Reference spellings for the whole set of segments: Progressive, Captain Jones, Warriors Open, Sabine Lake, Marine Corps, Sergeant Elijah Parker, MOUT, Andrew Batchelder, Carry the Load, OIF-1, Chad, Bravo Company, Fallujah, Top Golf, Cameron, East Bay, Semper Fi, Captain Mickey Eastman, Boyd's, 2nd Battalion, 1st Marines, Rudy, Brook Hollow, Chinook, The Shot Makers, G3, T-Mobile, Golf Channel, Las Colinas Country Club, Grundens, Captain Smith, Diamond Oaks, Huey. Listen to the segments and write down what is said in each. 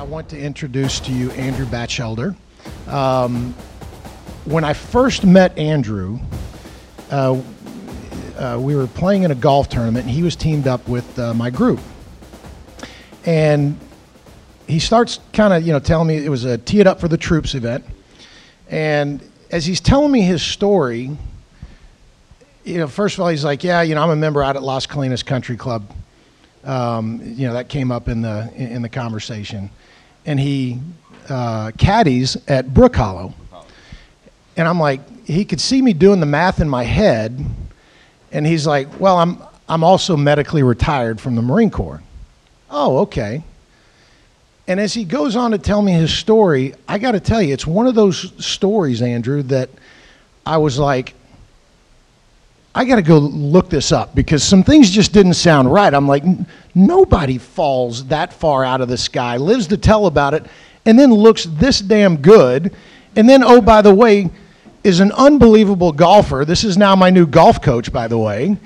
I want to introduce to you Andrew Batchelder. When I first met Andrew, we were playing in a golf tournament, and he was teamed up with my group. And he starts kind of, telling me it was a Tee It Up for the Troops event. And as he's telling me his story, first of all, he's like, yeah, I'm a member out at Las Colinas Country Club. That came up in the conversation. And he caddies at Brook Hollow. And I'm like, he could see me doing the math in my head. And he's like, well, I'm also medically retired from the Marine Corps. Oh, okay. And as he goes on to tell me his story, I got to tell you, it's one of those stories, Andrew, that I was like, I got to go look this up because some things just didn't sound right. I'm like, nobody falls that far out of the sky, lives to tell about it, and then looks this damn good. And then, oh, by the way, is an unbelievable golfer. This is now my new golf coach, by the way.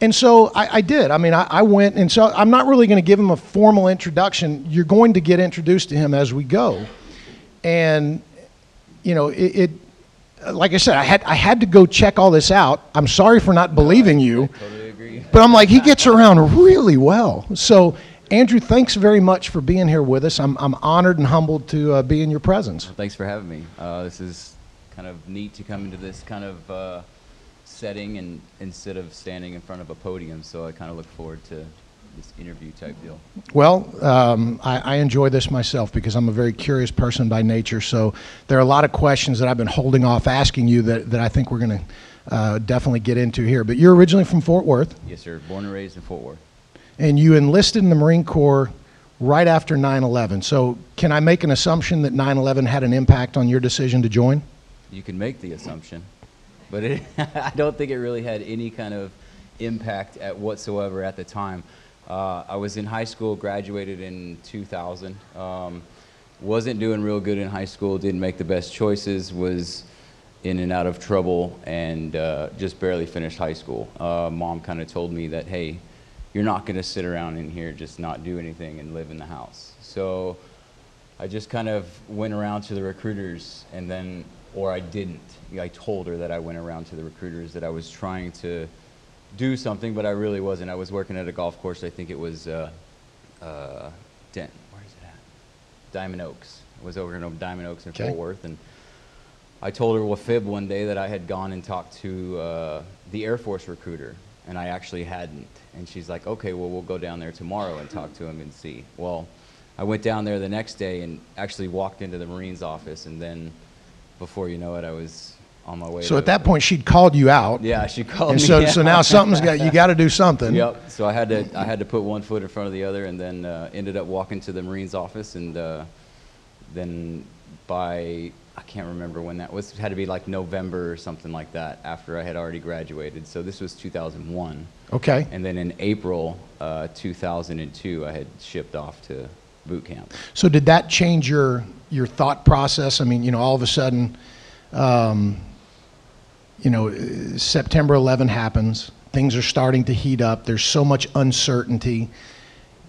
And so I did. I mean, I went, and so I'm not really going to give him a formal introduction. You're going to get introduced to him as we go. And, like I said, I had to go check all this out. I'm sorry for not believing you, I totally agree. But I'm like, he gets around really well. So, Andrew, thanks very much for being here with us. I'm honored and humbled to be in your presence. Well, thanks for having me. This is kind of neat to come into this kind of setting and instead of standing in front of a podium. So I kind of look forward to this interview type deal. Well, I enjoy this myself because I'm a very curious person by nature. So there are a lot of questions that I've been holding off asking you that I think we're going to definitely get into here. But you're originally from Fort Worth. Yes, sir. Born and raised in Fort Worth. And you enlisted in the Marine Corps right after 9/11. So can I make an assumption that 9/11 had an impact on your decision to join? You can make the assumption, but I don't think it really had any kind of impact whatsoever at the time. I was in high school, graduated in 2000. Wasn't doing real good in high school, didn't make the best choices, was in and out of trouble, and just barely finished high school. Mom kind of told me that, hey, you're not going to sit around in here, just not do anything and live in the house. So I just kind of went around to the recruiters, and then, or I didn't. I told her that I went around to the recruiters that I was trying to do something, but I really wasn't. I was working at a golf course. I think it was Denton. Where is it at? Diamond Oaks. I was over in Diamond Oaks in Fort Worth, and I told her a fib one day that I had gone and talked to the Air Force recruiter, and I actually hadn't. And she's like, okay, well, we'll go down there tomorrow and talk to him and see. Well, I went down there the next day and actually walked into the Marines office, and then before you know it, I was on my way. So at that point, she'd called you out. Yeah, she called me. So now you got to do something. Yep. So I had to put one foot in front of the other, and then ended up walking to the Marines office, and then by, I can't remember when that was. It had to be like November or something like that after I had already graduated. So this was 2001. Okay. And then in April 2002, I had shipped off to boot camp. So did that change your thought process? I mean, all of a sudden, September 11 happens. Things are starting to heat up. There's so much uncertainty.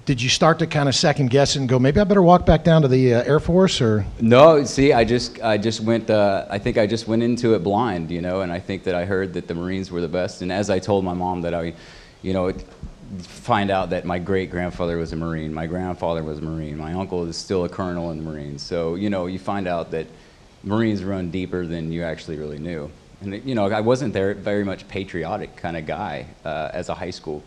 Did you start to kind of second guess and go, maybe I better walk back down to the Air Force? Or no, see, I just went. I think I just went into it blind, And I think that I heard that the Marines were the best. And as I told my mom that I, find out that my great-grandfather was a Marine, my grandfather was a Marine, my uncle is still a colonel in the Marines. So, you find out that Marines run deeper than you actually really knew. And, I wasn't very much patriotic kind of guy as a high school,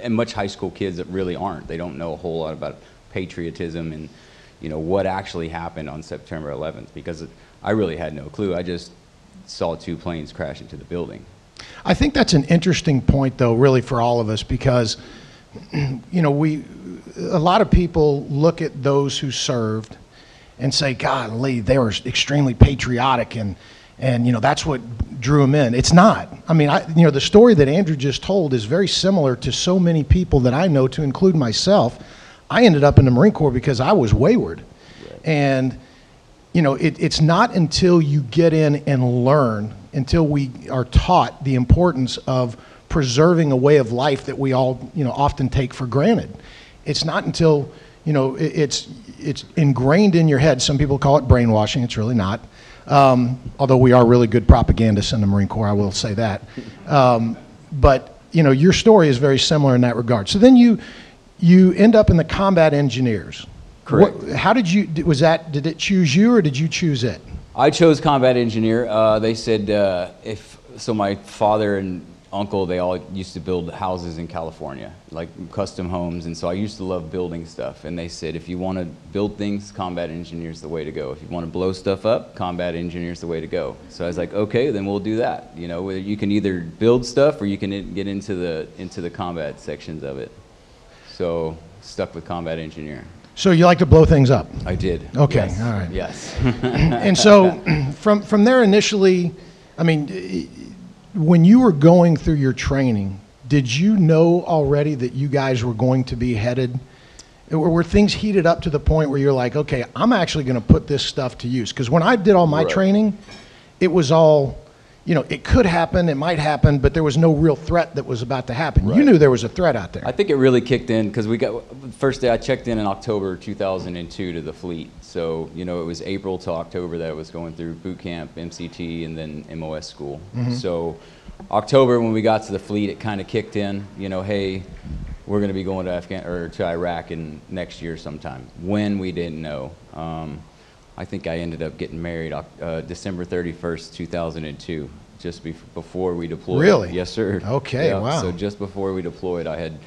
and much high school kids that really aren't. They don't know a whole lot about patriotism and, what actually happened on September 11th, because I really had no clue. I just saw two planes crash into the building. I think that's an interesting point, though, really for all of us, because, a lot of people look at those who served and say, golly, they were extremely patriotic, and that's what drew them in. It's not. I mean, the story that Andrew just told is very similar to so many people that I know, to include myself. I ended up in the Marine Corps because I was wayward. Right. And, it's not until you get in and learn, until we are taught the importance of preserving a way of life that we all, often take for granted. It's not until, it's ingrained in your head. Some people call it brainwashing. It's really not. Although we are really good propagandists in the Marine Corps, I will say that. But you know, your story is very similar in that regard. So then you end up in the combat engineers. Correct. How did you, did it choose you or did you choose it? I chose combat engineer. They said so my father and uncle, they all used to build houses in California, like custom homes, and so I used to love building stuff, and they said, if you want to build things, combat engineer's the way to go. If you want to blow stuff up, combat engineer's the way to go. So I was like, okay, then we'll do that. You know, you can either build stuff or you can get into the combat sections of it. So stuck with combat engineer. So you like to blow things up? I did. Okay, yes. All right. Yes. And so from there initially, I mean, when you were going through your training, did you know already that you guys were going to be headed? Were things heated up to the point where you're like, okay, I'm actually going to put this stuff to use? Because when I did all my training, it was all, you know, it could happen, it might happen, but there was no real threat that was about to happen. Right. You knew there was a threat out there. I think it really kicked in because we got, first day I checked in October 2002 to the fleet. So, you know, it was April to October that I was going through boot camp, MCT, and then MOS school. Mm-hmm. So October, when we got to the fleet, it kind of kicked in, you know, hey, we're going to be going to Iraq in next year sometime. When, we didn't know. I think I ended up getting married December 31st, 2002, just before we deployed. Really? Yes, sir. Okay, yeah, wow. So just before we deployed, I had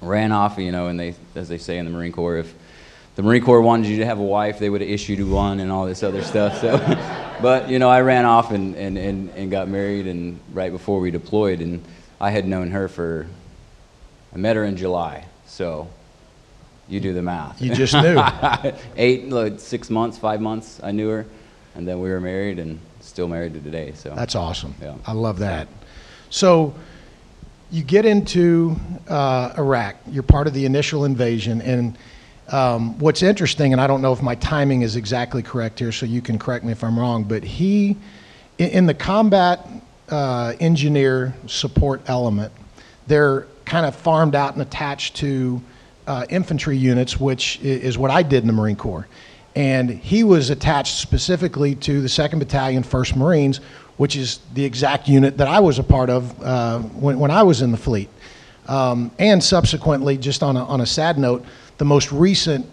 ran off, you know, and they, as they say in the Marine Corps, if the Marine Corps wanted you to have a wife, they would have issued you one and all this other stuff. So, but, you know, I ran off and got married and right before we deployed, and I had known her for, I met her in July, so. You do the math. You just knew. 6 months, 5 months, I knew her. And then we were married and still married to today. So that's awesome. Yeah. I love that. So you get into Iraq. You're part of the initial invasion. And what's interesting, and I don't know if my timing is exactly correct here, so you can correct me if I'm wrong, but he, in the combat engineer support element, they're kind of farmed out and attached to infantry units, which is what I did in the Marine Corps. And he was attached specifically to the 2nd Battalion, 1st Marines, which is the exact unit that I was a part of when I was in the fleet. And subsequently, just on a sad note, the most recent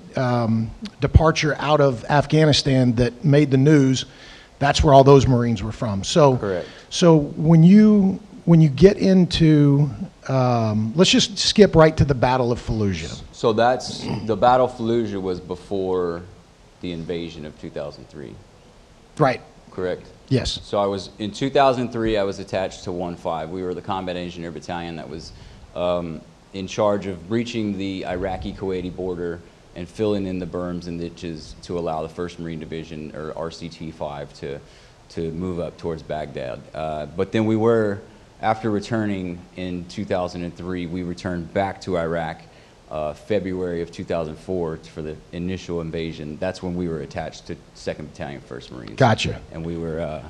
departure out of Afghanistan that made the news, that's where all those Marines were from. So, correct. So when you get into, let's just skip right to the Battle of Fallujah. So that's, the Battle of Fallujah was before the invasion of 2003. Right. Correct? Yes. So I was, in 2003, I was attached to 1-5. We were the combat engineer battalion that was in charge of breaching the Iraqi-Kuwaiti border and filling in the berms and ditches to allow the 1st Marine Division, or RCT-5, to move up towards Baghdad. But then we were, after returning in 2003, we returned back to Iraq February of 2004 for the initial invasion. That's when we were attached to 2nd Battalion, 1st Marines. Gotcha. And we were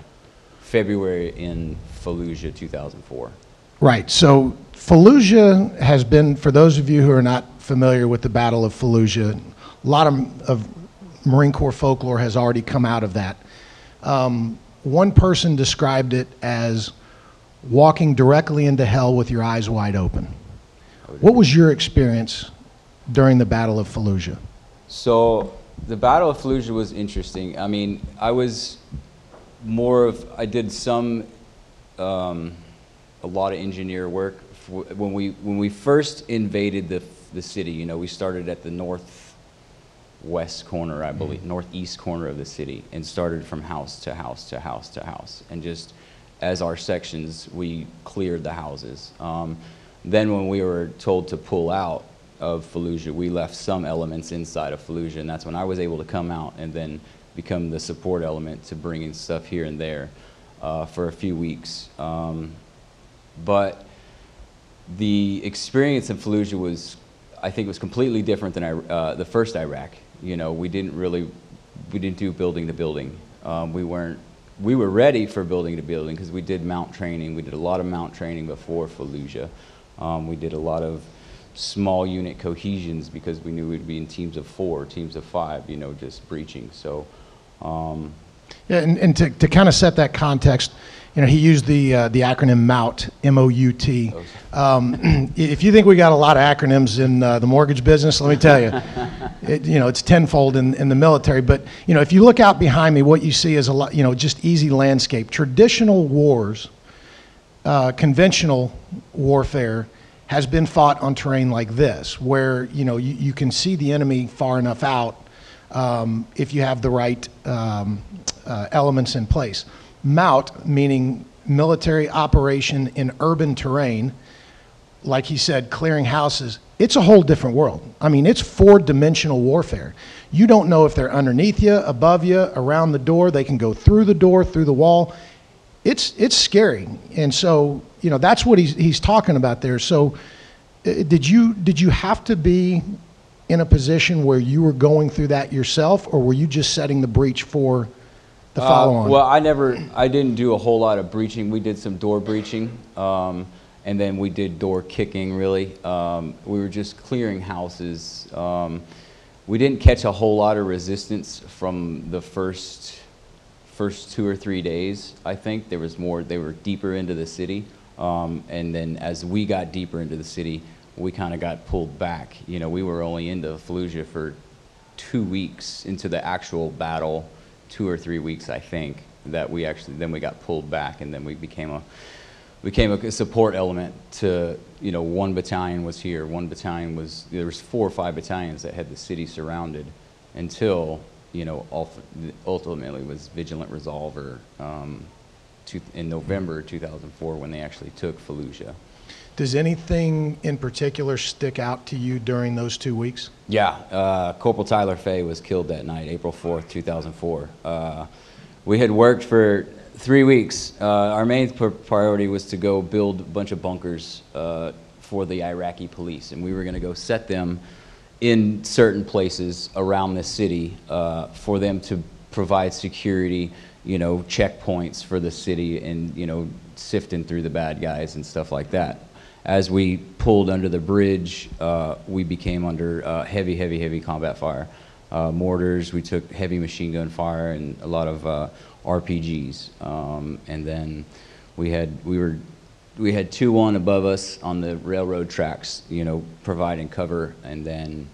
February in Fallujah, 2004. Right. So Fallujah has been, for those of you who are not familiar with the Battle of Fallujah, a lot of Marine Corps folklore has already come out of that. One person described it as walking directly into hell with your eyes wide open. What was your experience during the Battle of Fallujah? So the Battle of Fallujah was interesting. I mean, I was more of, I did some, a lot of engineer work. When we first invaded the city, you know, we started at the northwest corner, I believe, northeast corner of the city, and started from house to house to house to house, and just, as our sections, we cleared the houses. Then when we were told to pull out of Fallujah, we left some elements inside of Fallujah, and that's when I was able to come out and then become the support element to bring in stuff here and there for a few weeks. But the experience in Fallujah was, I think, was completely different than the first Iraq. You know, we didn't do building to building. We were ready for building to building because we did MOUT training. We did a lot of MOUT training before Fallujah. We did a lot of small unit cohesions because we knew we'd be in teams of four, teams of five, you know, just breaching. So, yeah, and to kind of set that context, you know, he used the acronym MOUT, M-O-U-T. If you think we got a lot of acronyms in the mortgage business, let me tell you, you know, it's tenfold in the military. But, you know, if you look out behind me, what you see is a lot, you know, just easy landscape. Traditional wars, conventional warfare has been fought on terrain like this, where, you know, you can see the enemy far enough out if you have the right elements in place. MOUT, meaning military operation in urban terrain, like he said, clearing houses, it's a whole different world. I mean, it's four-dimensional warfare. You don't know if they're underneath you, above you, around the door. They can go through the door, through the wall. It's scary. And so, you know, that's what he's talking about there. So did you have to be in a position where you were going through that yourself, or were you just setting the breach for the follow-on? Well, I didn't do a whole lot of breaching. We did some door breaching, and then we did door kicking, really. We were just clearing houses. We didn't catch a whole lot of resistance from the first 2 or 3 days, I think. There was more, they were deeper into the city. And then as we got deeper into the city, we kind of got pulled back. You know, we were only into Fallujah for 2 weeks into the actual battle. 2 or 3 weeks, I think, that we actually, then we got pulled back, and then we became a support element to, you know, one battalion was here, one battalion was, there was 4 or 5 battalions that had the city surrounded until, you know, ultimately was Vigilant Resolver in November 2004 when they actually took Fallujah. Does anything in particular stick out to you during those 2 weeks? Yeah, Corporal Tyler Fay was killed that night, April 4th, 2004. We had worked for 3 weeks. Our main priority was to go build a bunch of bunkers for the Iraqi police, and we were going to go set them in certain places around the city for them to provide security, you know, checkpoints for the city and, you know, sifting through the bad guys and stuff like that. As we pulled under the bridge, we became under heavy, heavy, heavy combat fire. Mortars, we took heavy machine gun fire and a lot of RPGs. And then we had 2-1 above us on the railroad tracks, you know, providing cover. And then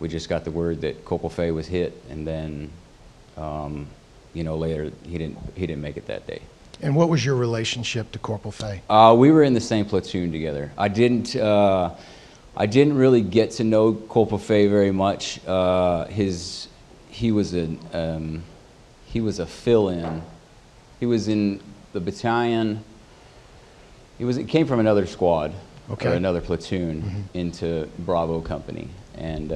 we just got the word that Corporal Fay was hit. And then, you know, later he didn't make it that day. And what was your relationship to Corporal Fay? We were in the same platoon together. I didn't really get to know Corporal Fay very much. He was a fill-in. He was in the battalion. He came from another squad, okay, or another platoon, mm-hmm, into Bravo Company, and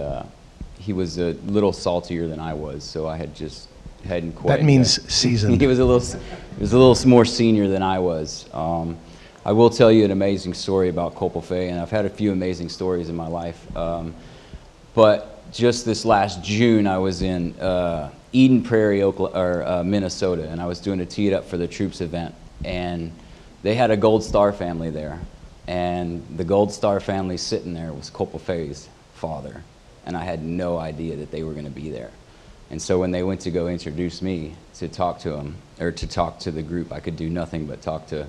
he was a little saltier than I was, so I had just. Hadn't quite. That means seasoned. He was a little more senior than I was. I will tell you an amazing story about Corporal Fay, and I've had a few amazing stories in my life. But just this last June, I was in Eden Prairie, Minnesota, and I was doing a Tee It Up for the Troops event, and they had a Gold Star family there, and the Gold Star family sitting there was Corporal Fay's father, and I had no idea that they were going to be there. And so when they went to go introduce me to talk to him, or to talk to the group, I could do nothing but talk to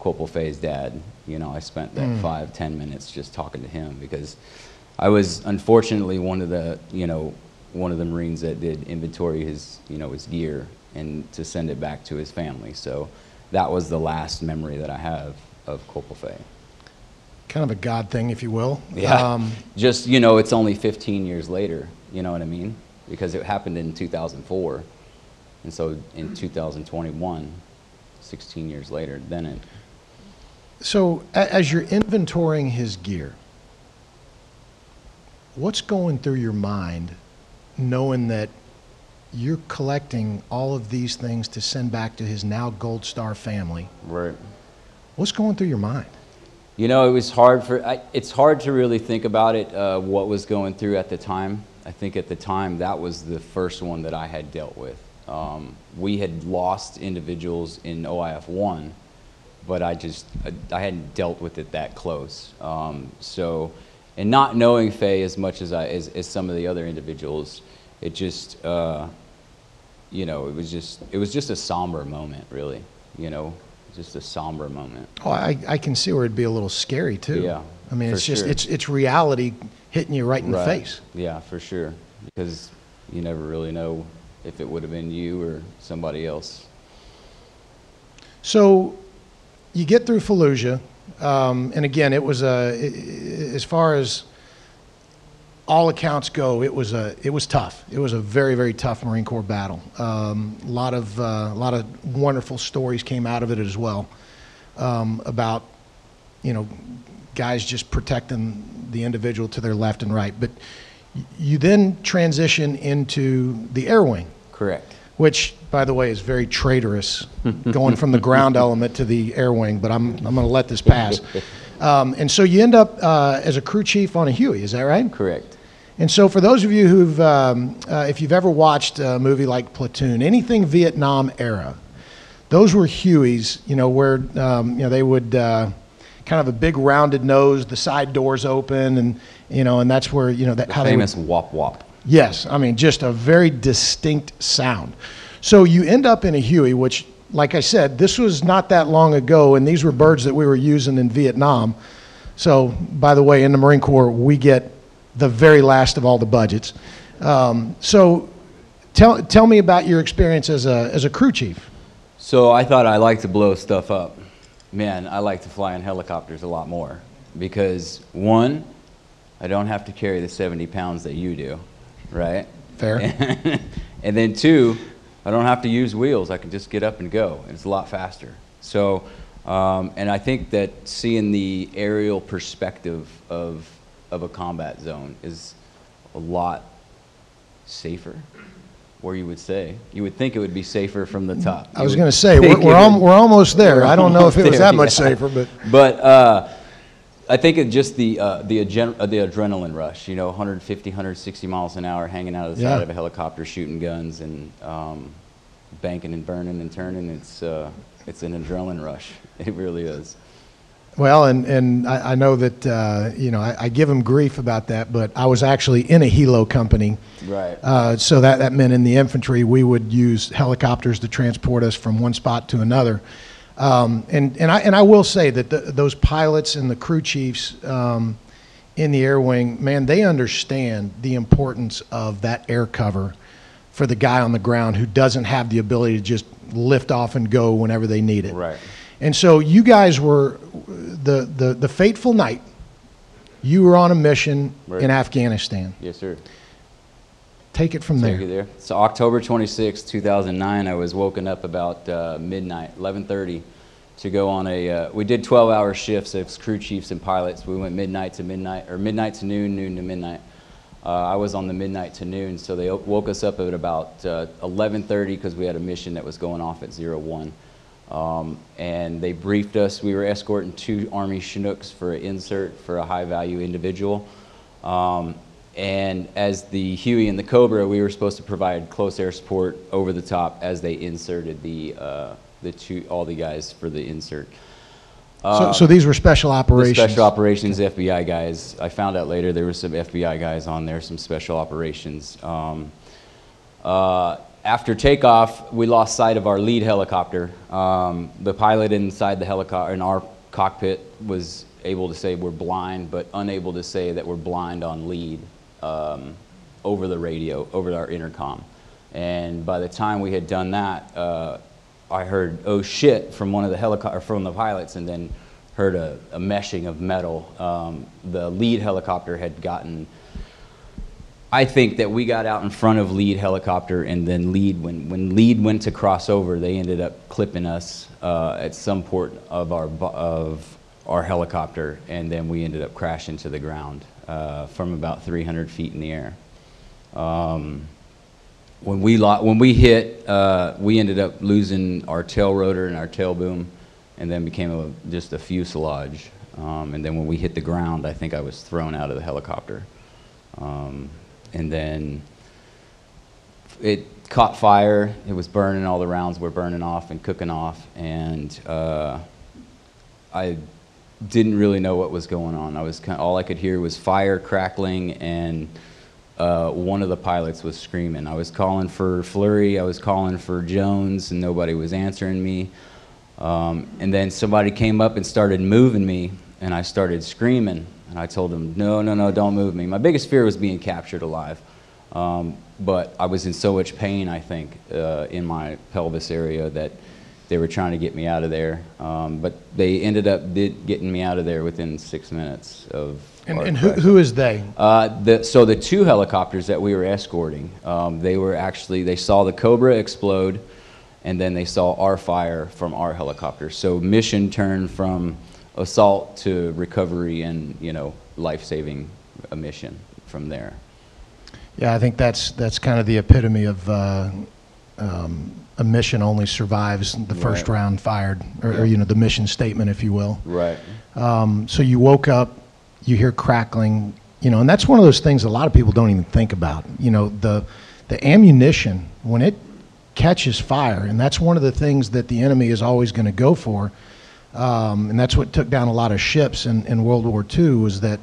Corporal Fay's dad. You know, I spent that 5, 10 minutes just talking to him, because I was unfortunately one of the Marines that did inventory his, you know, his gear and to send it back to his family. So that was the last memory that I have of Corporal Fay. Kind of a God thing, if you will. Yeah. Just, you know, it's only 15 years later. You know what I mean? Because it happened in 2004, and so in 2021, 16 years later, then it. So as you're inventorying his gear, what's going through your mind, knowing that you're collecting all of these things to send back to his now Gold Star family? Right. What's going through your mind? You know, it was hard for, it's hard to really think about it, what was going through at the time. I think at the time that was the first one that I had dealt with. We had lost individuals in OIF-1, but I hadn't dealt with it that close. So and not knowing Fay as much as some of the other individuals, it just, you know, it was just a somber moment, really, you know, just a somber moment. Oh, I can see where it'd be a little scary too. Yeah, I mean, it's just, sure. It's reality hitting you right in the face. Yeah, for sure, because you never really know if it would have been you or somebody else. So you get through Fallujah, and again, it was as far as all accounts go, it was tough. It was a very, very tough Marine Corps battle. A lot of wonderful stories came out of it as well, about, you know, guys just protecting the individual to their left and right. But you then transition into the air wing. Correct. Which, by the way, is very traitorous, going from the ground element to the air wing, but I'm going to let this pass. And so you end up as a crew chief on a Huey, is that right? Correct. And so for those of you who've, if you've ever watched a movie like Platoon, anything Vietnam era, those were Hueys, you know, where, you know, they would kind of a big rounded nose, the side doors open, and, you know, and that's where, you know, that the how famous they would, wop wop. Yes, I mean, just a very distinct sound. So you end up in a Huey, which, like I said, this was not that long ago, and these were birds that we were using in Vietnam. So, by the way, in the Marine Corps, we get the very last of all the budgets. So tell me about your experience as a crew chief. So I thought I liked to blow stuff up. Man, I like to fly in helicopters a lot more because, one, I don't have to carry the 70 pounds that you do. Right? Fair. And then two, I don't have to use wheels. I can just get up and go. And it's a lot faster. So, and I think that seeing the aerial perspective of a combat zone is a lot safer, or you would say. You would think it would be safer from the top. I was going to say, we're almost there. I don't know if it was that much safer, but. But, I think it's just the adrenaline rush, you know, 150, 160 miles an hour hanging out of the side of a helicopter, shooting guns and banking and burning and turning. It's an adrenaline rush. It really is. Well, and I know that, you know, I give him grief about that, but I was actually in a helo company. Right. So that meant in the infantry, we would use helicopters to transport us from one spot to another. And I will say that those pilots and the crew chiefs in the air wing, man, they understand the importance of that air cover for the guy on the ground who doesn't have the ability to just lift off and go whenever they need it. Right. And so you guys were the fateful night. You were on a mission in Afghanistan. Yes, sir. Take it from there. Take it there. So October 26, 2009, I was woken up about midnight, 11:30, to go on a, we did 12-hour shifts as crew chiefs and pilots. We went midnight, or midnight to noon, noon to midnight. I was on the midnight to noon, so they woke us up at about 11:30 because we had a mission that was going off at 01. And they briefed us. We were escorting 2 Army Chinooks for an insert for a high-value individual. And as the Huey and the Cobra, we were supposed to provide close air support over the top as they inserted all the guys for the insert. So these were special operations. Special operations, FBI guys. I found out later there were some FBI guys on there, some special operations. After takeoff, we lost sight of our lead helicopter. The pilot inside the helicopter in our cockpit was able to say we're blind, but unable to say that we're blind on lead. Over the radio, over our intercom. And by the time we had done that, I heard, oh shit, from one of the pilots, and then heard a meshing of metal. The lead helicopter had gotten, I think that we got out in front of lead helicopter, and then lead, when lead went to cross over, they ended up clipping us at some port of our helicopter, and then we ended up crashing to the ground. From about 300 feet in the air. When we hit, we ended up losing our tail rotor and our tail boom, and then became just a fuselage. And then when we hit the ground, I think I was thrown out of the helicopter. And then it caught fire. It was burning. All the rounds were burning off and cooking off. And I didn't really know what was going on. I was kind of, all I could hear was fire crackling, and one of the pilots was screaming. I was calling for Fleury, I was calling for Jones, and nobody was answering me. And then somebody came up and started moving me, and I started screaming. And I told him, no, no, no, don't move me. My biggest fear was being captured alive. But I was in so much pain, I think, in my pelvis area that they were trying to get me out of there. But they ended up getting me out of there within 6 minutes of... And who is they? So the two helicopters that we were escorting, they were actually, they saw the Cobra explode, and then they saw our fire from our helicopter. So mission turned from assault to recovery and, you know, life-saving a mission from there. Yeah, I think that's kind of the epitome of a mission only survives the first round fired, or you know, the mission statement, if you will. Right. So you woke up, you hear crackling, you know, and that's one of those things a lot of people don't even think about. You know, the ammunition, when it catches fire, and that's one of the things that the enemy is always going to go for, and that's what took down a lot of ships in World War II, was that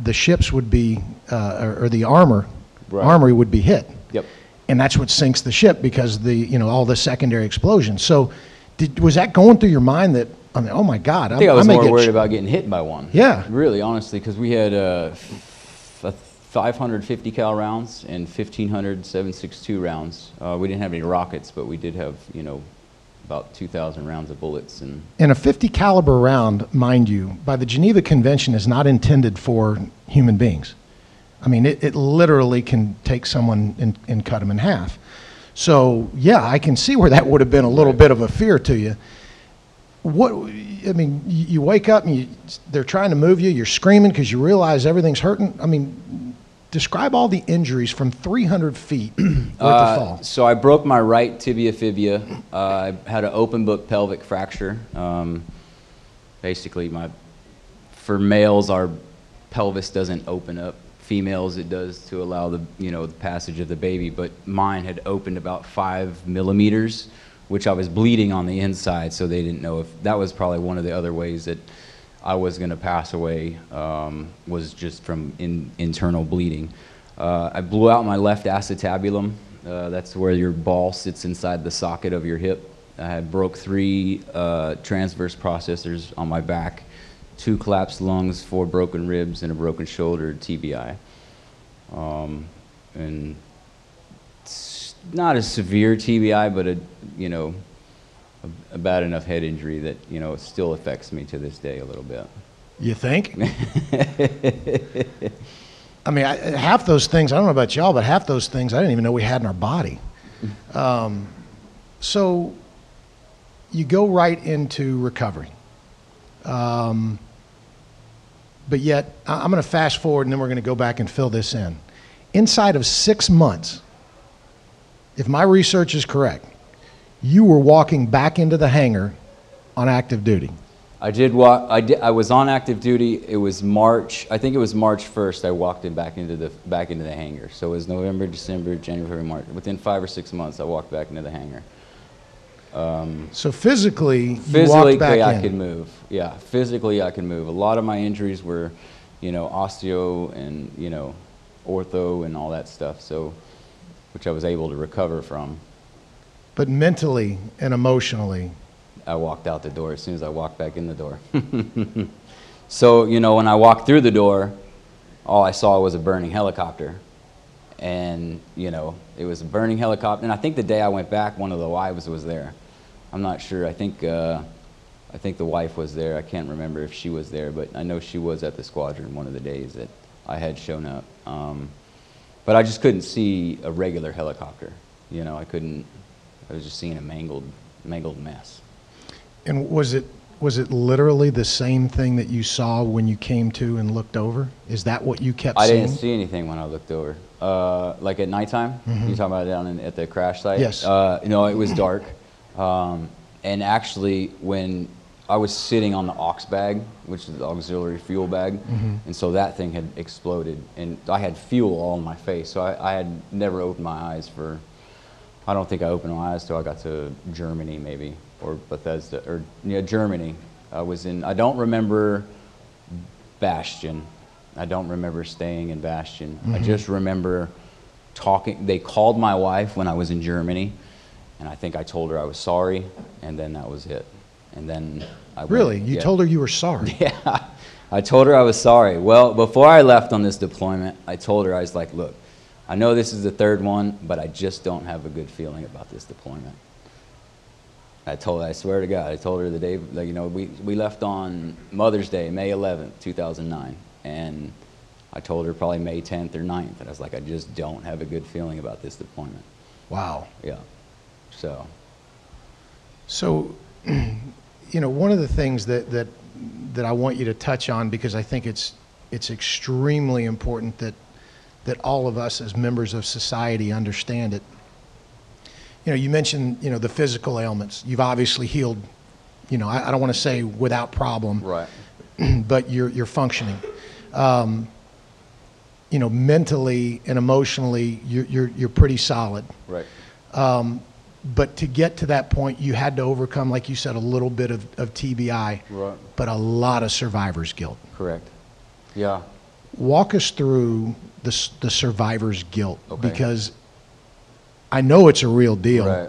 the ships would be, or the armory would be hit. Yep. And that's what sinks the ship, because the, you know, all the secondary explosions. So was that going through your mind that, I mean, oh my God. I think I was more worried about getting hit by one. Yeah. Really, honestly, because we had 550 cal rounds and 1,500 7.62 rounds. We didn't have any rockets, but we did have, you know, about 2,000 rounds of bullets. And a 50 caliber round, mind you, by the Geneva Convention is not intended for human beings. I mean, it literally can take someone and cut them in half. So yeah, I can see where that would have been a little bit of a fear to you. What, I mean, you wake up and they're trying to move you, you're screaming because you realize everything's hurting. I mean, describe all the injuries from 300 feet with the fall. So I broke my right tibia fibula. I had an open book pelvic fracture. Basically, for males, our pelvis doesn't open up. Females, it does to allow the, you know, the passage of the baby. But mine had opened about 5 millimeters, which I was bleeding on the inside. So they didn't know if that was probably one of the other ways that I was going to pass away, was just from internal bleeding. I blew out my left acetabulum. That's where your ball sits inside the socket of your hip. I had broke 3 transverse processors on my back, 2 collapsed lungs, 4 broken ribs, and a broken shoulder, TBI. And it's not a severe TBI, but a bad enough head injury that, you know, it still affects me to this day a little bit. You think? I mean, half those things, I don't know about y'all, but half those things I didn't even know we had in our body. So you go right into recovery. But yet, I'm going to fast forward and then we're going to go back and fill this in. Inside of 6 months, if my research is correct, you were walking back into the hangar on active duty. I did walk. I was on active duty. It was March. I think it was March 1st. I walked in back into the hangar. So it was November, December, January, March. Within 5 or 6 months, I walked back into the hangar. So physically, you walked back in. I could move. Yeah, physically, I could move. A lot of my injuries were, you know, osteo and, you know, ortho and all that stuff. So, which I was able to recover from. But mentally and emotionally, I walked out the door as soon as I walked back in the door. So, you know, when I walked through the door, all I saw was a burning helicopter. And, you know, it was a burning helicopter. And I think the day I went back, one of the wives was there. I'm not sure. I think the wife was there. I can't remember if she was there, but I know she was at the squadron one of the days that I had shown up. But I just couldn't see a regular helicopter. You know, I couldn't. I was just seeing a mangled mess. And was it literally the same thing that you saw when you came to and looked over? Is that what you kept seeing? I didn't see anything when I looked over. Like at nighttime? Mm-hmm. You're talking about down at the crash site? Yes. No, it was dark. And actually, when I was sitting on the aux bag, which is the auxiliary fuel bag, mm-hmm. and so that thing had exploded. And I had fuel all in my face, so I had never opened my eyes for... I don't think I opened my eyes till I got to Germany, maybe, or Bethesda, or yeah, Germany. was in, I don't remember Bastion. I don't remember staying in Bastion. Mm-hmm. I just remember talking, they called my wife when I was in Germany, and I think I told her I was sorry, and then that was it. And then I Really? Went, you yeah. told her you were sorry? Yeah. I told her I was sorry. Well, before I left on this deployment, I told her, I was like, look, I know this is the third one, but I just don't have a good feeling about this deployment. I told her, I swear to God, I told her the day, like, you know, we left on Mother's Day, May 11th, 2009. And I told her probably May 10th or 9th. And I was like, I just don't have a good feeling about this deployment. Wow. Yeah. So, you know, one of the things that I want you to touch on, because I think it's extremely important that all of us as members of society understand it. You know, you mentioned, you know, the physical ailments. You've obviously healed, you know, I don't want to say without problem, right? But you're functioning. You know, mentally and emotionally, you're pretty solid, right? But to get to that point, you had to overcome, like you said, a little bit of TBI, right? But a lot of survivor's guilt. Correct. Yeah. Walk us through the survivor's guilt, okay, because I know it's a real deal. Right.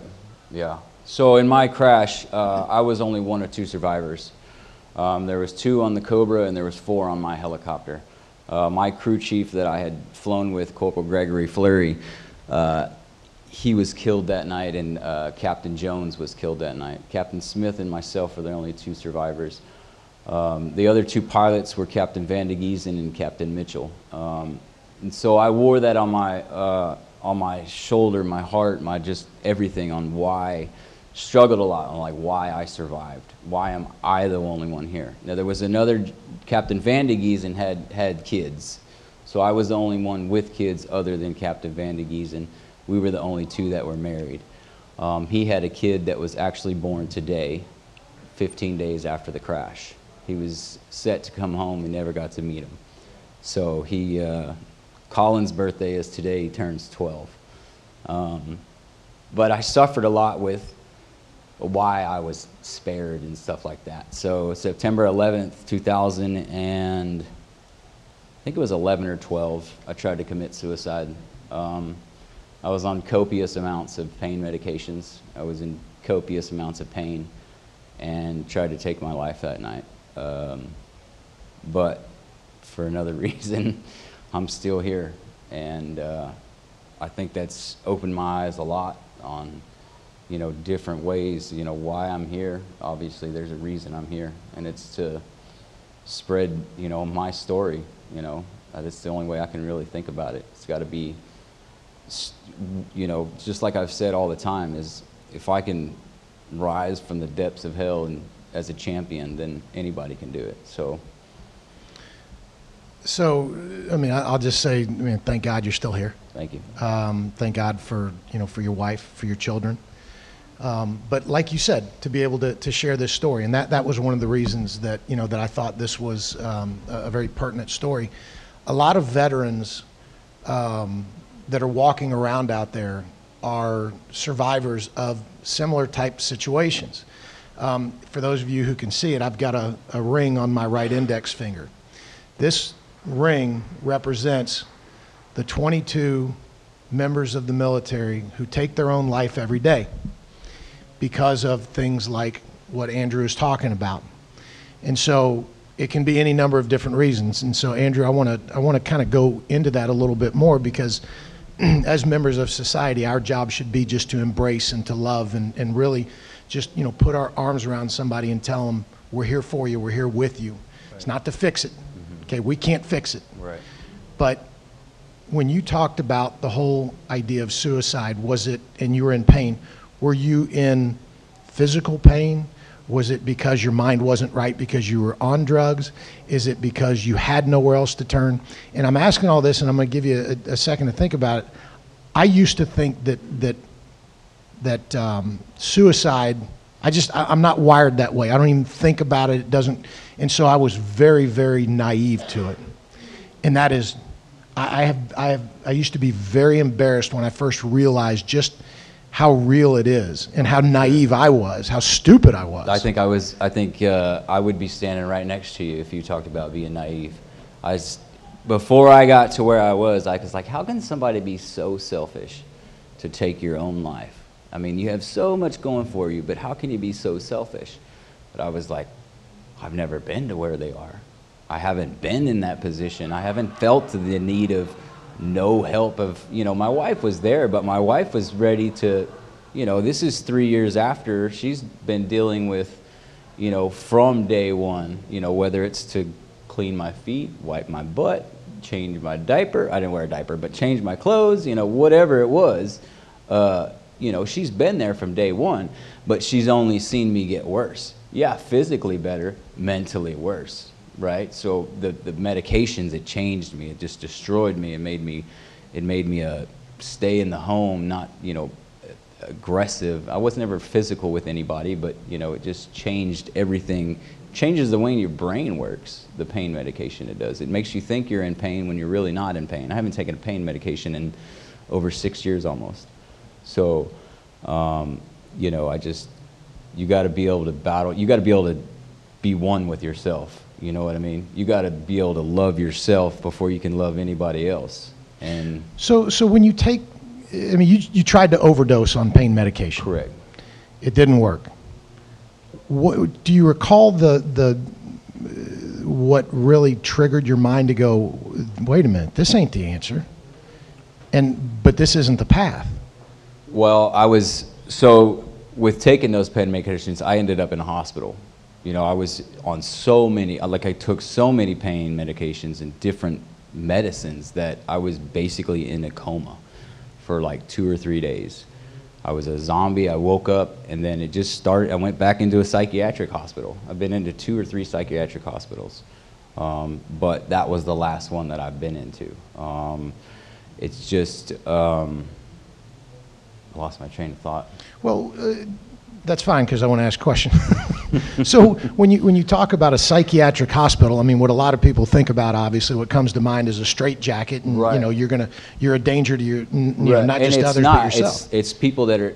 Yeah. So in my crash, I was only one or two survivors. There was two on the Cobra, and there was four on my helicopter. My crew chief that I had flown with, Corporal Gregory Fleury, he was killed that night, and Captain Jones was killed that night. Captain Smith and myself were the only two survivors. The other two pilots were Captain Van de Giesen and Captain Mitchell. And so I wore that on my shoulder, my heart, my just everything, on why, struggled a lot on like why I survived. Why am I the only one here? Now there was another, Captain Van de Giesen had kids. So I was the only one with kids other than Captain Van de Giesen. We were the only two that were married. He had a kid that was actually born today, 15 days after the crash. He was set to come home and never got to meet him. So he, Colin's birthday is today, he turns 12. But I suffered a lot with why I was spared and stuff like that. So September 11th, 2000 and I think it was 11 or 12, I tried to commit suicide. I was on copious amounts of pain medications. I was in copious amounts of pain and tried to take my life that night. But for another reason, I'm still here. And I think that's opened my eyes a lot on, you know, different ways, you know, why I'm here. Obviously, there's a reason I'm here, and it's to spread, you know, my story, you know. That's the only way I can really think about it. It's got to be, you know, just like I've said all the time, is if I can rise from the depths of hell and as a champion, then anybody can do it. So I mean, I'll just say, I mean, thank God you're still here. Thank you. Thank God for, you know, for your wife, for your children. But like you said, to be able to share this story, and that was one of the reasons that, you know, that I thought this was a very pertinent story. A lot of veterans that are walking around out there are survivors of similar type situations. For those of you who can see it, I've got a ring on my right index finger. This ring represents the 22 members of the military who take their own life every day because of things like what Andrew is talking about. And so it can be any number of different reasons. And so, Andrew, I want to kind of go into that a little bit more, because as members of society, our job should be just to embrace and to love and really just, you know, put our arms around somebody and tell them, we're here for you, we're here with you. Right. It's not to fix it. Mm-hmm. Okay, we can't fix it. Right. But when you talked about the whole idea of suicide, was it, and you were in pain, were you in physical pain? Was it because your mind wasn't right because you were on drugs? Is it because you had nowhere else to turn? And I'm asking all this, and I'm going to give you a second to think about it. I used to think that suicide, I'm not wired that way. I don't even think about it. It doesn't. And so I was very, very naive to it. And that is, I used to be very embarrassed when I first realized just how real it is and how naive I was, how stupid I was. I think I would be standing right next to you if you talked about being naive. Before I got to where I was like, how can somebody be so selfish to take your own life? I mean, you have so much going for you, but how can you be so selfish? But I was like, I've never been to where they are. I haven't been in that position. I haven't felt the need of no help of, you know, my wife was there, but my wife was ready to, you know, this is 3 years after she's been dealing with, you know, from day one, you know, whether it's to clean my feet, wipe my butt, change my diaper. I didn't wear a diaper, but change my clothes, you know, whatever it was. You know, she's been there from day one, but she's only seen me get worse. Yeah, physically better, mentally worse, right? So the medications, it changed me. It just destroyed me. It made me stay in the home, not, you know, aggressive. I was never physical with anybody, but, you know, it just changed everything. Changes the way your brain works, the pain medication it does. It makes you think you're in pain when you're really not in pain. I haven't taken a pain medication in over 6 years almost. So, you know, you got to be able to battle. You got to be able to be one with yourself. You know what I mean? You got to be able to love yourself before you can love anybody else. And so when you take, I mean, you tried to overdose on pain medication. Correct. It didn't work. What, do you recall what really triggered your mind to go, wait a minute, this ain't the answer, but this isn't the path? Well, so with taking those pain medications, I ended up in a hospital. You know, I was on so many, like I took so many pain medications and different medicines that I was basically in a coma for like 2 or 3 days. I was a zombie, I woke up, and then it just started, I went back into a psychiatric hospital. I've been into 2 or 3 psychiatric hospitals, but that was the last one that I've been into. It's just, I lost my train of thought. Well, that's fine, because I want to ask a question. So when you talk about a psychiatric hospital, I mean, what a lot of people think about, obviously, what comes to mind is a straitjacket, and right. You know, you're a danger to your, you know, not just others, but yourself. It's people that are.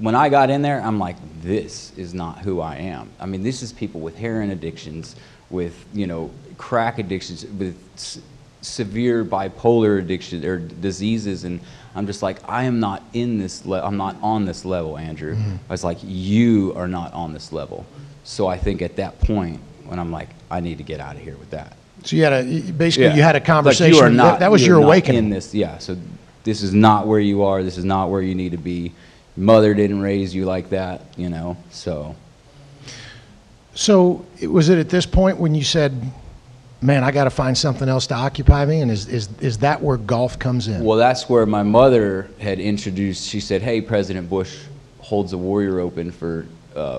When I got in there, I'm like, this is not who I am. I mean, this is people with heroin addictions, with, you know, crack addictions, with severe bipolar addiction or diseases, and I'm just like, I am not in this. I'm not on this level, Andrew. Mm-hmm. I was like, you are not on this level. So I think at that point, when I'm like, I need to get out of here with that. So you had you had a conversation. Like, you are not. That was your awakening. In this, yeah. So this is not where you are. This is not where you need to be. Mother didn't raise you like that, you know. So was it at this point when you said, man, I got to find something else to occupy me? And is that where golf comes in? Well, that's where my mother had introduced. She said, hey, President Bush holds a Warrior Open for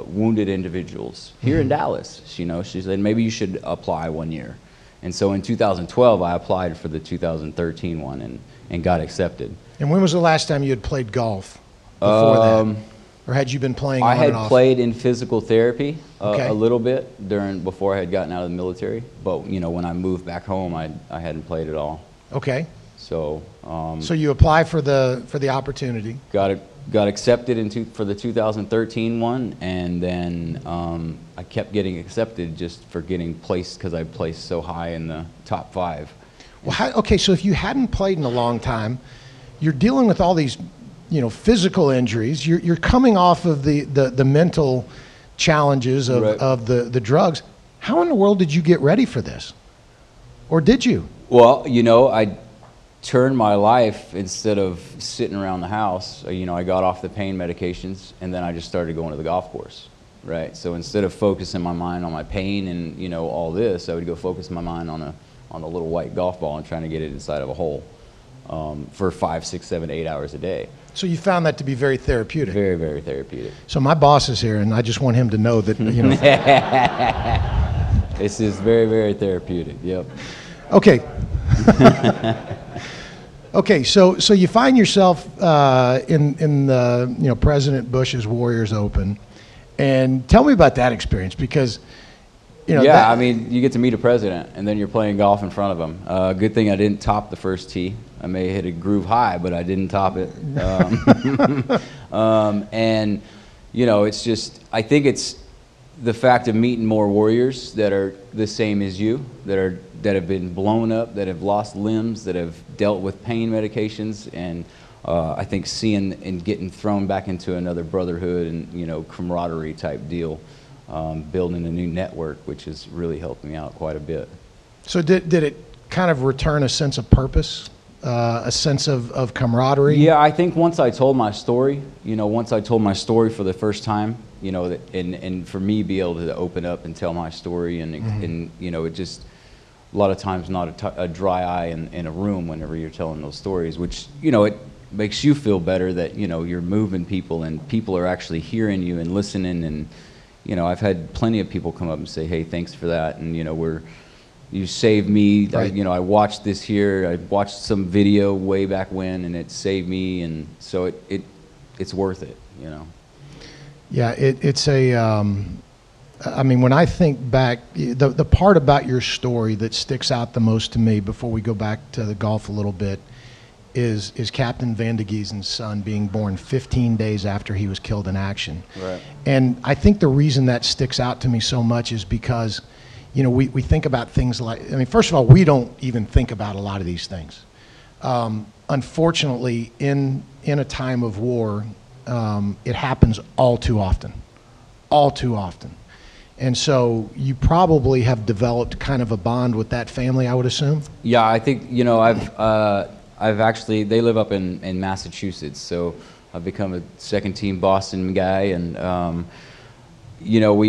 wounded individuals here in Dallas. She said, maybe you should apply 1 year. And so in 2012, I applied for the 2013 one and got accepted. And when was the last time you had played golf before that? Or had you been playing on and off? I had played in physical therapy a little bit before I had gotten out of the military. But, you know, when I moved back home, I hadn't played at all. Okay. So. So you apply for the opportunity. Got accepted for the 2013 one, and then I kept getting accepted just for getting placed because I placed so high in the top 5. Well, okay. So if you hadn't played in a long time, you're dealing with all these, you know, physical injuries, you're coming off of the mental challenges of, right, of the drugs. How in the world did you get ready for this? Or did you? Well, you know, I turned my life, instead of sitting around the house, you know, I got off the pain medications and then I just started going to the golf course, right? So instead of focusing my mind on my pain and, you know, all this, I would go focus my mind on a little white golf ball and trying to get it inside of a hole for 5, 6, 7, 8 hours a day. So you found that to be very therapeutic. Very, very therapeutic. So my boss is here, and I just want him to know that, you know. This is very, very therapeutic, yep. Okay. Okay, so you find yourself in the, you know, President Bush's Warriors Open. And tell me about that experience, because, you know. Yeah, I mean, you get to meet a president, and then you're playing golf in front of him. Good thing I didn't top the first tee. I may have hit a groove high, but I didn't top it. And, you know, it's just, I think it's the fact of meeting more warriors that are the same as you, that have been blown up, that have lost limbs, that have dealt with pain medications, and I think seeing and getting thrown back into another brotherhood and, you know, camaraderie type deal, building a new network, which has really helped me out quite a bit. So did it kind of return a sense of purpose, a sense of camaraderie? Yeah, I think once I told my story, you know, once I told my story for the first time, you know, that, and for me be able to open up and tell my story and, mm-hmm. and you know, it just, a lot of times not a dry eye in a room whenever you're telling those stories, which, you know, it makes you feel better that, you know, you're moving people and people are actually hearing you and listening. And, you know, I've had plenty of people come up and say, hey, thanks for that. And, you know, you saved me. Right. You know, I watched this here. I watched some video way back when and it saved me. And so it's worth it, you know. Yeah, it's a, I mean, when I think back, the part about your story that sticks out the most to me before we go back to the golf a little bit is Captain Van de Giesen's son being born 15 days after he was killed in action. Right. And I think the reason that sticks out to me so much is because, you know, we think about things like, I mean, first of all, we don't even think about a lot of these things. Unfortunately, in a time of war, it happens all too often. And so you probably have developed kind of a bond with that family, I would assume? Yeah, I think, you know, I've actually, they live up in Massachusetts, so I've become a second team Boston guy. And, you know,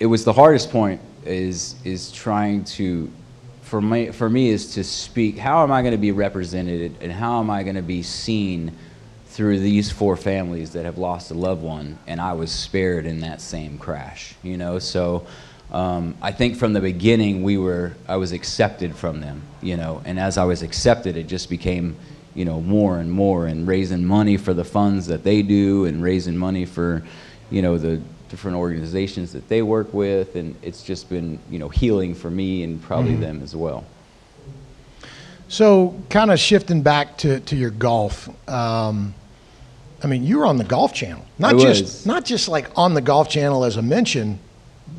it was the hardest point is trying to, for me is to speak, how am I going to be represented and how am I going to be seen through these four families that have lost a loved one, and I was spared in that same crash, you know? So I think from the beginning I was accepted from them, you know? And as I was accepted, it just became, you know, more and more, and raising money for the funds that they do and raising money for, you know, the different organizations that they work with. And it's just been, you know, healing for me and probably mm-hmm. them as well. So kind of shifting back to your golf, I mean, you were on the Golf Channel, not just like on the Golf Channel as a mention.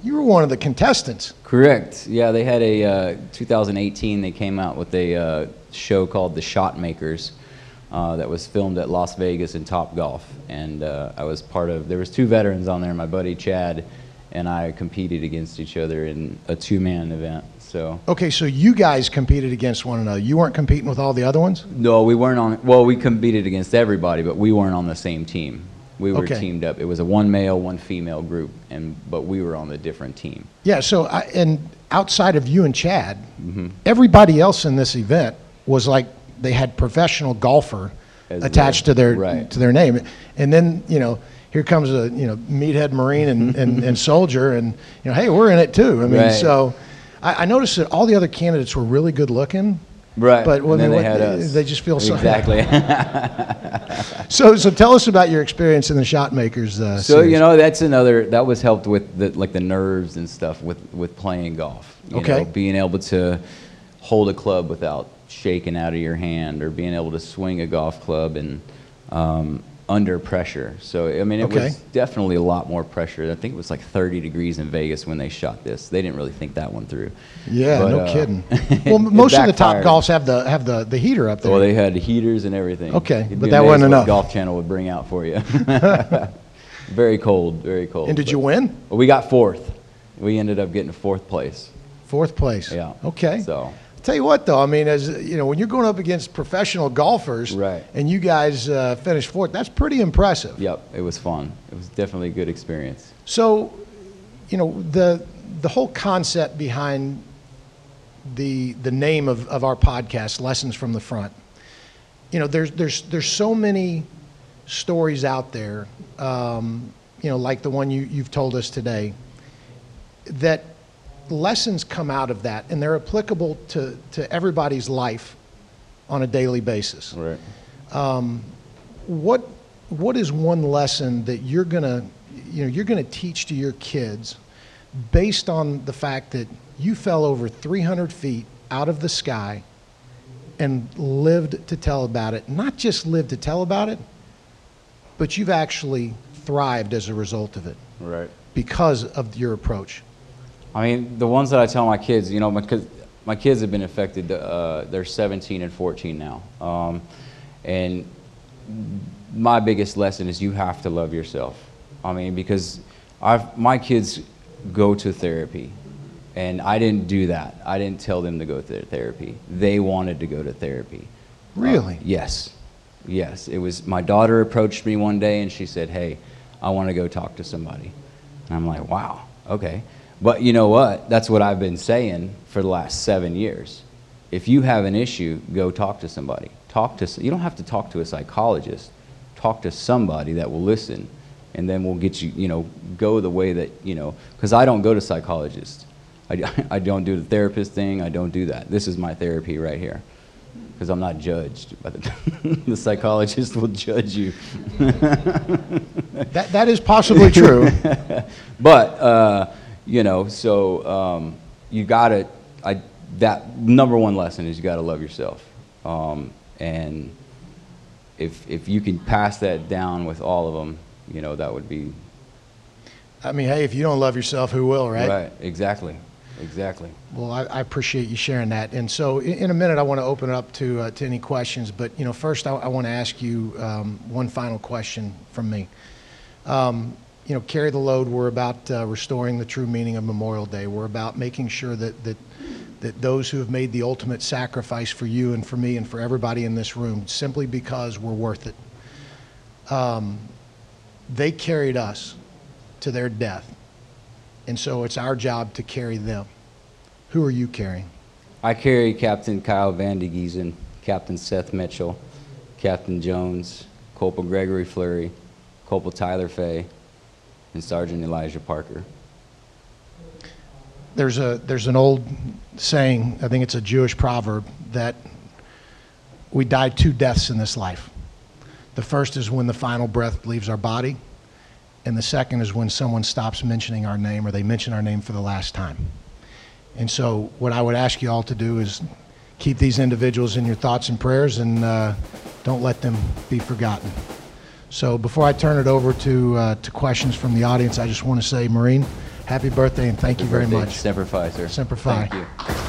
You were one of the contestants. Correct. Yeah, they had a 2018. They came out with a show called The Shot Makers that was filmed at Las Vegas and Top Golf, and I was part of. There was two veterans on there. My buddy Chad and I competed against each other in a two-man event. So. Okay, so you guys competed against one another. You weren't competing with all the other ones? No, we weren't on. Well, we competed against everybody, but we weren't on the same team. We were okay. Teamed up. It was a one male, one female group, but we were on a different team. Yeah. So and outside of you and Chad, mm-hmm. everybody else in this event was like they had professional golfer attached to their name, and then you know. Here comes a you know meathead Marine and soldier, and you know hey, we're in it too. I mean, right. So I noticed that all the other candidates were really good looking, right? But well, they just feel so exactly. So tell us about your experience in the Shot Makers. So series. You know that was helped with the nerves and stuff with playing golf. You know, being able to hold a club without shaking out of your hand, or being able to swing a golf club and. Under pressure. So, I mean, it was definitely a lot more pressure. I think it was like 30 degrees in Vegas when they shot this. They didn't really think that one through. Yeah, but, no kidding. Well, most of the top golfs have the heater up there. Well, they had heaters and everything. Okay, but that wasn't enough. Golf Channel would bring out for you. Very cold, very cold. And did you win? Well, we got fourth. We ended up getting fourth place. Fourth place. Yeah. Okay. So. Tell you what, though, I mean, as you know, when you're going up against professional golfers, right. and you guys finished fourth, that's pretty impressive. Yep, it was fun. It was definitely a good experience. So, you know, the whole concept behind the name of our podcast, Lessons from the Front. You know, there's so many stories out there, you know, like the one you've told us today, that. Lessons come out of that, and they're applicable to everybody's life on a daily basis. Right. What is one lesson that you're gonna teach to your kids, based on the fact that you fell over 300 feet out of the sky, and lived to tell about it. Not just lived to tell about it, but you've actually thrived as a result of it. Right. Because of your approach. I mean, the ones that I tell my kids, you know, because my kids have been affected, they're 17 and 14 now. And my biggest lesson is you have to love yourself. I mean, because my kids go to therapy, and I didn't do that. I didn't tell them to go to therapy. They wanted to go to therapy. Really? Yes. Yes. It was, my daughter approached me one day and she said, hey, I want to go talk to somebody. And I'm like, wow, okay. But you know what? That's what I've been saying for the last 7 years. If you have an issue, go talk to somebody. You don't have to talk to a psychologist. Talk to somebody that will listen, and then we'll get you, you know, go the way that, you know, because I don't go to psychologists. I don't do the therapist thing. I don't do that. This is my therapy right here, because I'm not judged by the psychologist will judge you. That is possibly true. But, you know, so you got to, that number one lesson is you got to love yourself. And if you can pass that down with all of them, you know, that would be. I mean, hey, if you don't love yourself, who will, right? Right, exactly. Exactly. Well, I appreciate you sharing that. And so in a minute, I want to open it up to any questions. But, you know, first I want to ask you one final question from me. You know, Carry the Load, we're about restoring the true meaning of Memorial Day. We're about making sure that those who have made the ultimate sacrifice for you and for me and for everybody in this room, simply because we're worth it. They carried us to their death. And so it's our job to carry them. Who are you carrying? I carry Captain Kyle Van de Giesen, Captain Seth Mitchell, Captain Jones, Corporal Gregory Fleury, Corporal Tyler Fay, and Sergeant Elijah Parker. There's an old saying, I think it's a Jewish proverb, that we die two deaths in this life. The first is when the final breath leaves our body, and the second is when someone stops mentioning our name, or they mention our name for the last time. And so what I would ask you all to do is keep these individuals in your thoughts and prayers, and don't let them be forgotten. So before I turn it over to questions from the audience, I just want to say, Marine, happy birthday, and thank you very much. Semper Fi, sir. Semper Fi. Thank you.